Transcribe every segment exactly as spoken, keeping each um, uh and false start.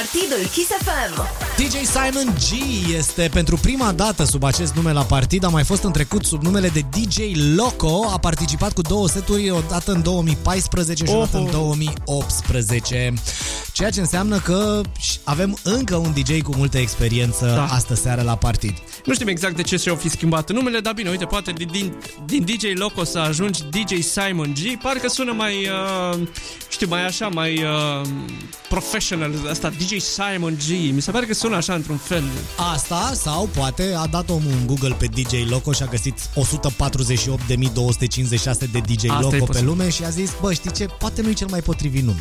Partydul KissFM. D J Simon G este pentru prima dată sub acest nume la partid. A mai fost în trecut sub numele de D J Loco. A participat cu două seturi, o dată în două mii paisprezece și o dată în două mii optsprezece. Ceea ce înseamnă că avem încă un D J cu multă experiență, da, astă seară la partid. Nu știm exact de ce și-au fi schimbat numele, dar bine, uite, poate din, din D J Loco să ajungi D J Simon G. Parcă sună mai, uh, știu, mai așa, mai uh, professional asta, D J Simon G. Mi se pare că sună așa într-un fel. Asta, sau poate a dat omul în Google pe D J Loco și a găsit o sută patruzeci și opt de mii două sute cincizeci și șase de D J asta Loco pe lume și a zis, bă, știi ce, poate nu-i cel mai potrivit nume.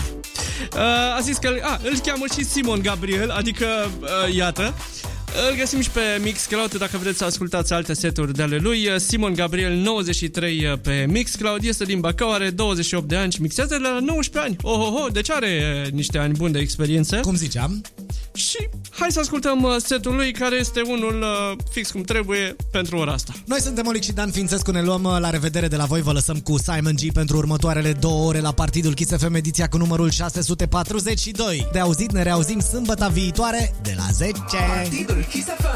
Uh, a zis că a, îl cheamă și Simon Gabriel, adică, uh, iată, îl găsim și pe Mixcloud, dacă vreți să ascultați alte seturi de ale lui. Simon Gabriel, nouăzeci și trei pe Mixcloud, este din Bacău, are douăzeci și opt de ani și mixează la nouăsprezece ani. Ohoho, deci are niște ani buni de experiență. Cum ziceam. Și hai să ascultăm setul lui, care este unul fix cum trebuie pentru ora asta. Noi suntem Olic și Dan Fințescu, ne luăm la revedere de la voi. Vă lăsăm cu Simon G pentru următoarele două ore la Partydul KissFM, ediția cu numărul șase sute patruzeci și doi. De auzit, ne reauzim sâmbăta viitoare de la zece. Partydul KissFM.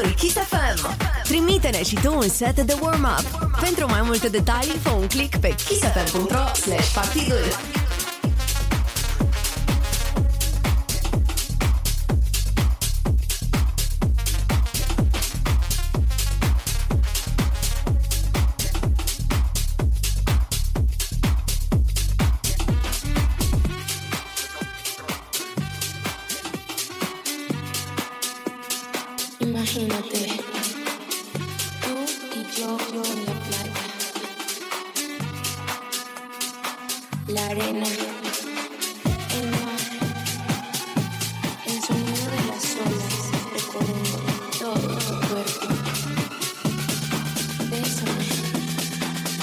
Partydul KissFM. Trimite-ne și tu un set de warm-up. Pentru mai multe detalii, fă un click pe kissfm punct ro slash partidul. Imagínate, tú y yo, yo en la playa, la arena, el mar, el sonido de las olas recorriendo todo su cuerpo. Bésame, tócame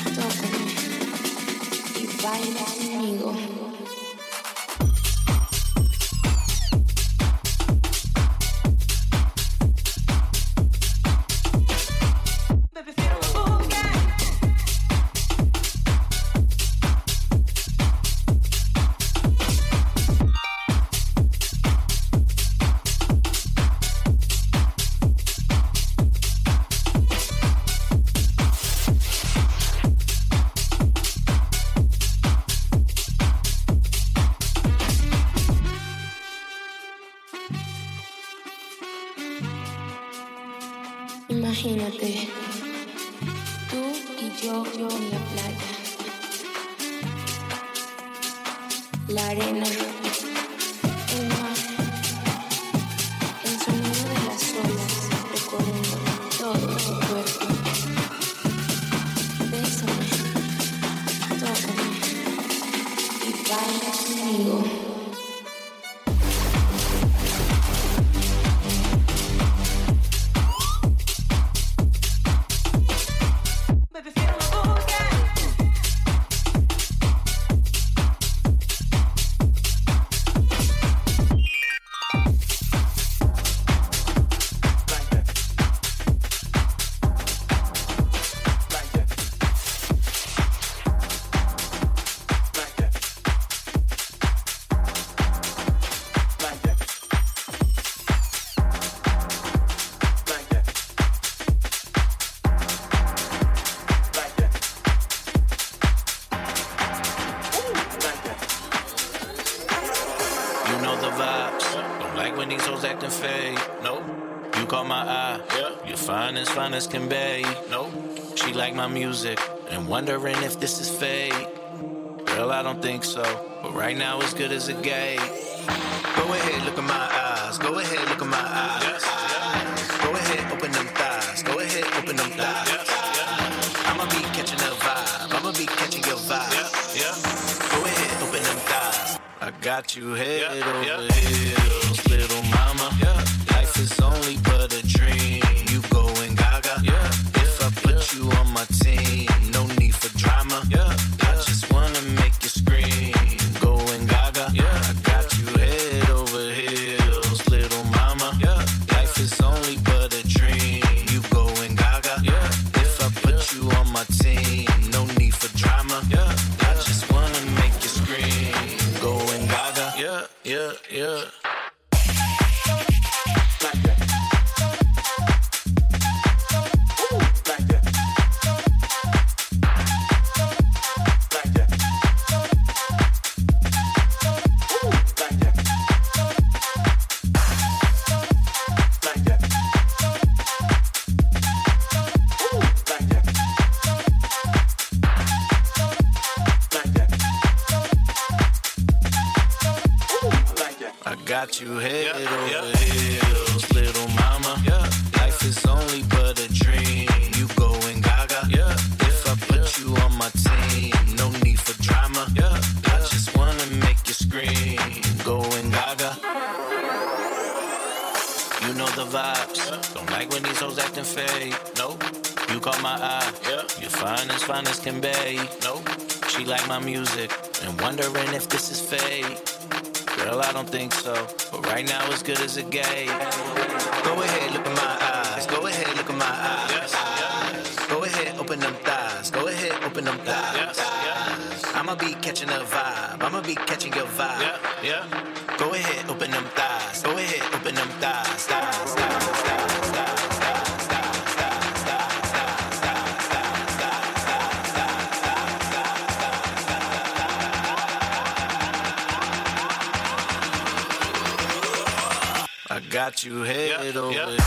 y baila conmigo. Can be. No, she like my music and wondering if this is fake. Girl, I don't think so, but right now as good as it gets. Go ahead, look in my eyes. Go ahead, look in my eyes. Yes, yes. Go ahead, open them thighs. Go ahead, open them thighs. Yes, yes. I'ma be catching a vibe. I'ma be catching your vibe. Yeah, yeah. Go ahead, open them thighs. I got you head yeah, over yeah. heels, little mama. Yeah, yeah. Life is only but a dream. You going gaga, yeah, if yeah, I put yeah. you on my team, no need for drama, yeah, yeah. I just wanna make you scream, going gaga, yeah, I got you head over heels, little mama, yeah, life is only but a dream, you going gaga, yeah, if I put yeah. you on my team, no need for drama, yeah, yeah. I just wanna make you scream, going gaga, yeah, yeah, yeah. Got you head yeah, over yeah. heels, little mama. Yeah, life is only but a dream. You going gaga. Yeah, if yeah, I put yeah. you on my team, no need for drama. Yeah, yeah. I just wanna make you scream. Going gaga. You know the vibes. Yeah. Don't like when these hoes acting fake. Nope. You caught my eye. Yeah. You're fine as fine as can be. Nope. She like my music and wondering if this is fake. Girl, I don't think so, but right now as good as it gets. Go ahead, look in my eyes. Go ahead, look in my eyes. Yes, yes. Go ahead, open them thighs. Go ahead, open them thighs. Yes, yes. I'ma be catching a vibe. I'ma be catching your vibe. Yeah, yeah. Go ahead, open them thighs. Go ahead, open them thighs. Thighs, thighs, thighs, thighs, thighs. got you head yeah, over yeah.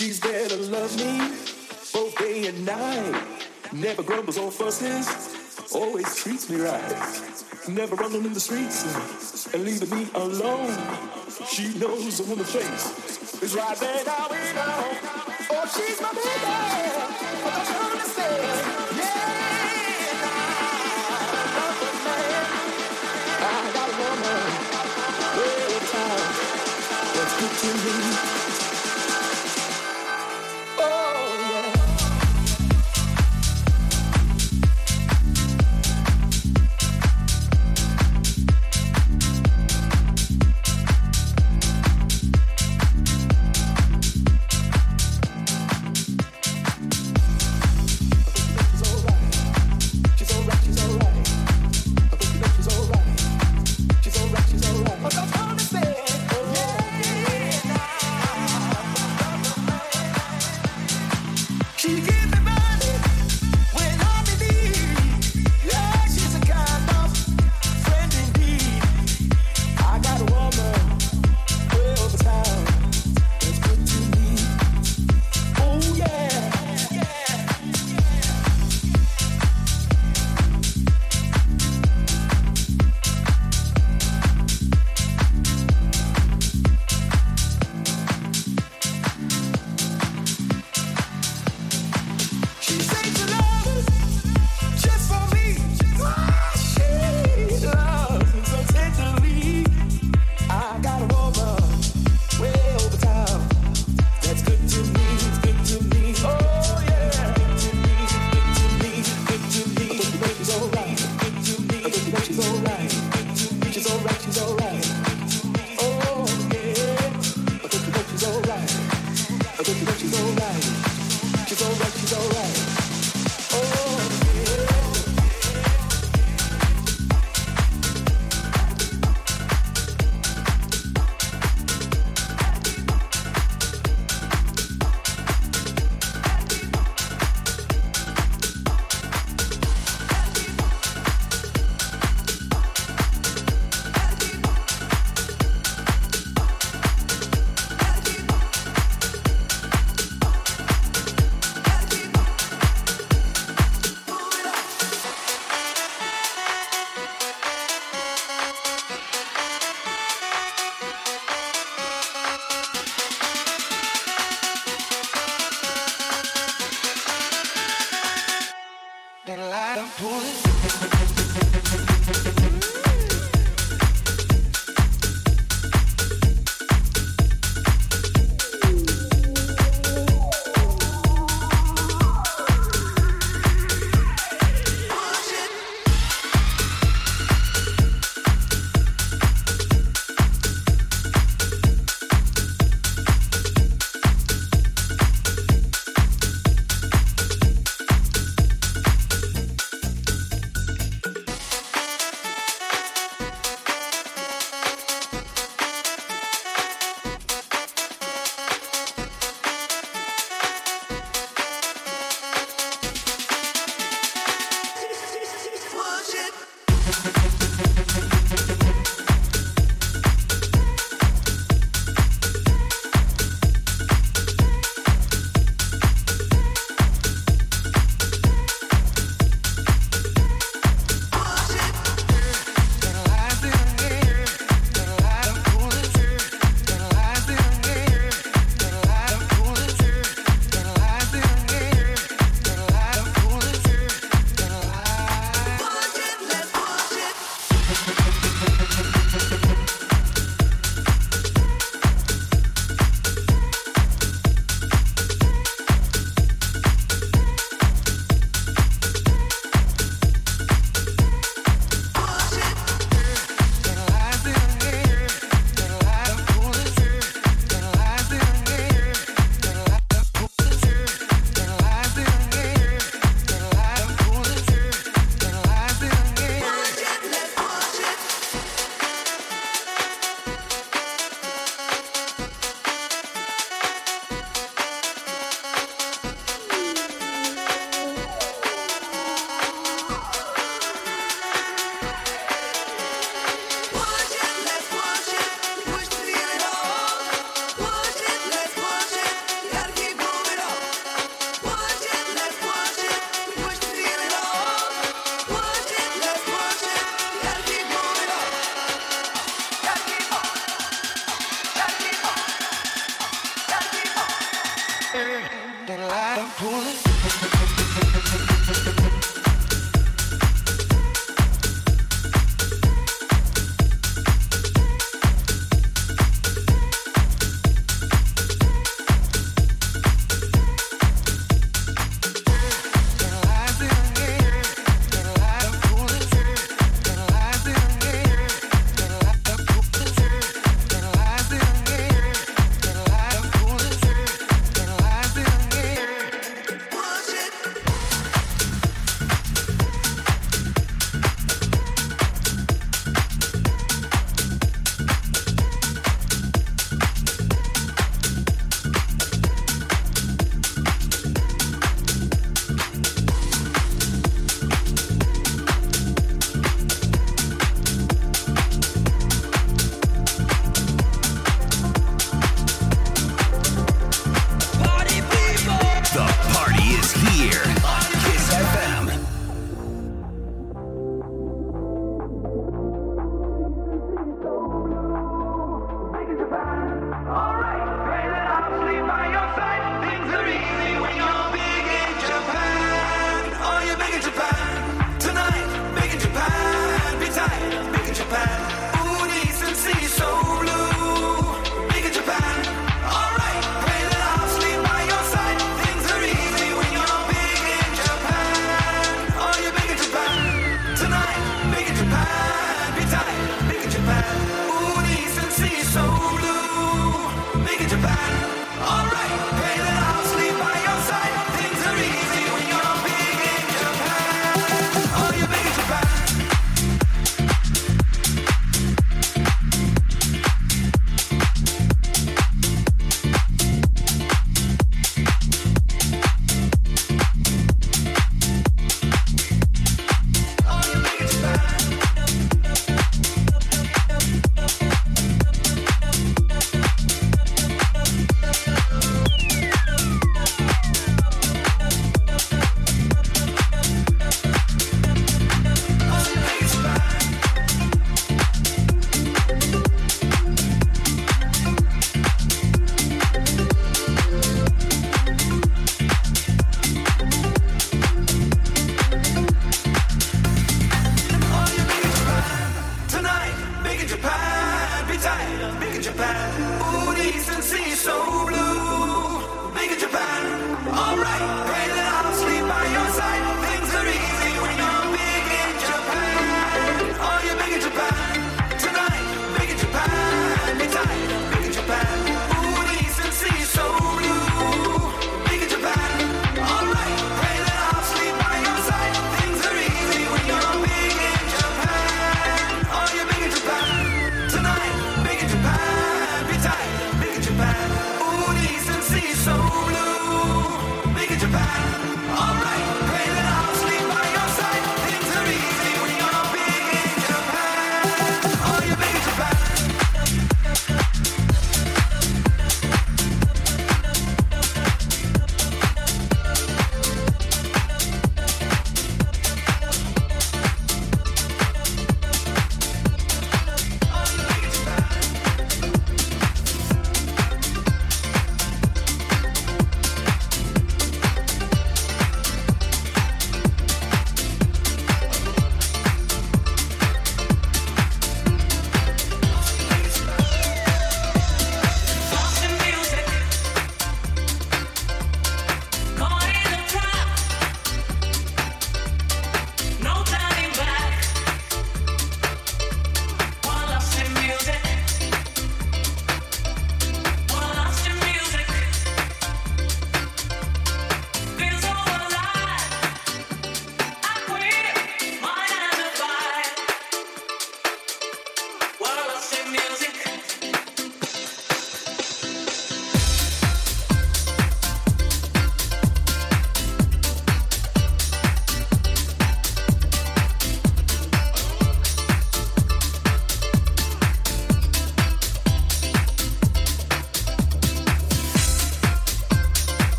She's there to love me, both day and night. Never grumbles or fusses, always treats me right. Never running in the streets and leaving me alone. She knows the woman's face is right there now we know. Oh, she's my baby, but I don't understand. To me.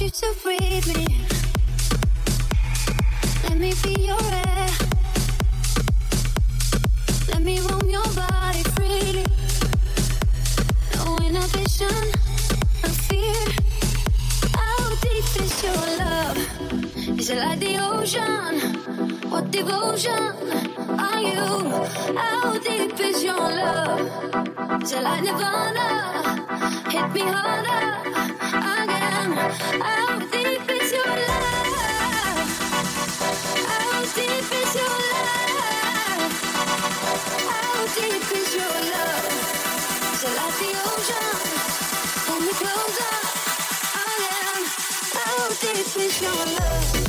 want you to breathe me. Let me be your air. Let me roam your body freely. No inhibition, no fear. How deep is your love? Is it like the ocean? What devotion are you? How deep is your love? Is it like Nirvana? Hit me harder. How deep is your love? How deep is your love? How deep is your love? Is it like the ocean? Pull me closer, I am. How deep is your love?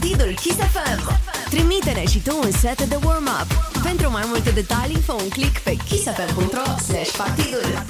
Partydul KissFM. Trimite-ne și tu un set de warm-up. Pentru mai multe detalii, fă un click pe kissfm punct ro slash partidul.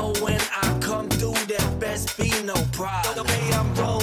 know when I come through, there best be no problem. The way I'm rolling.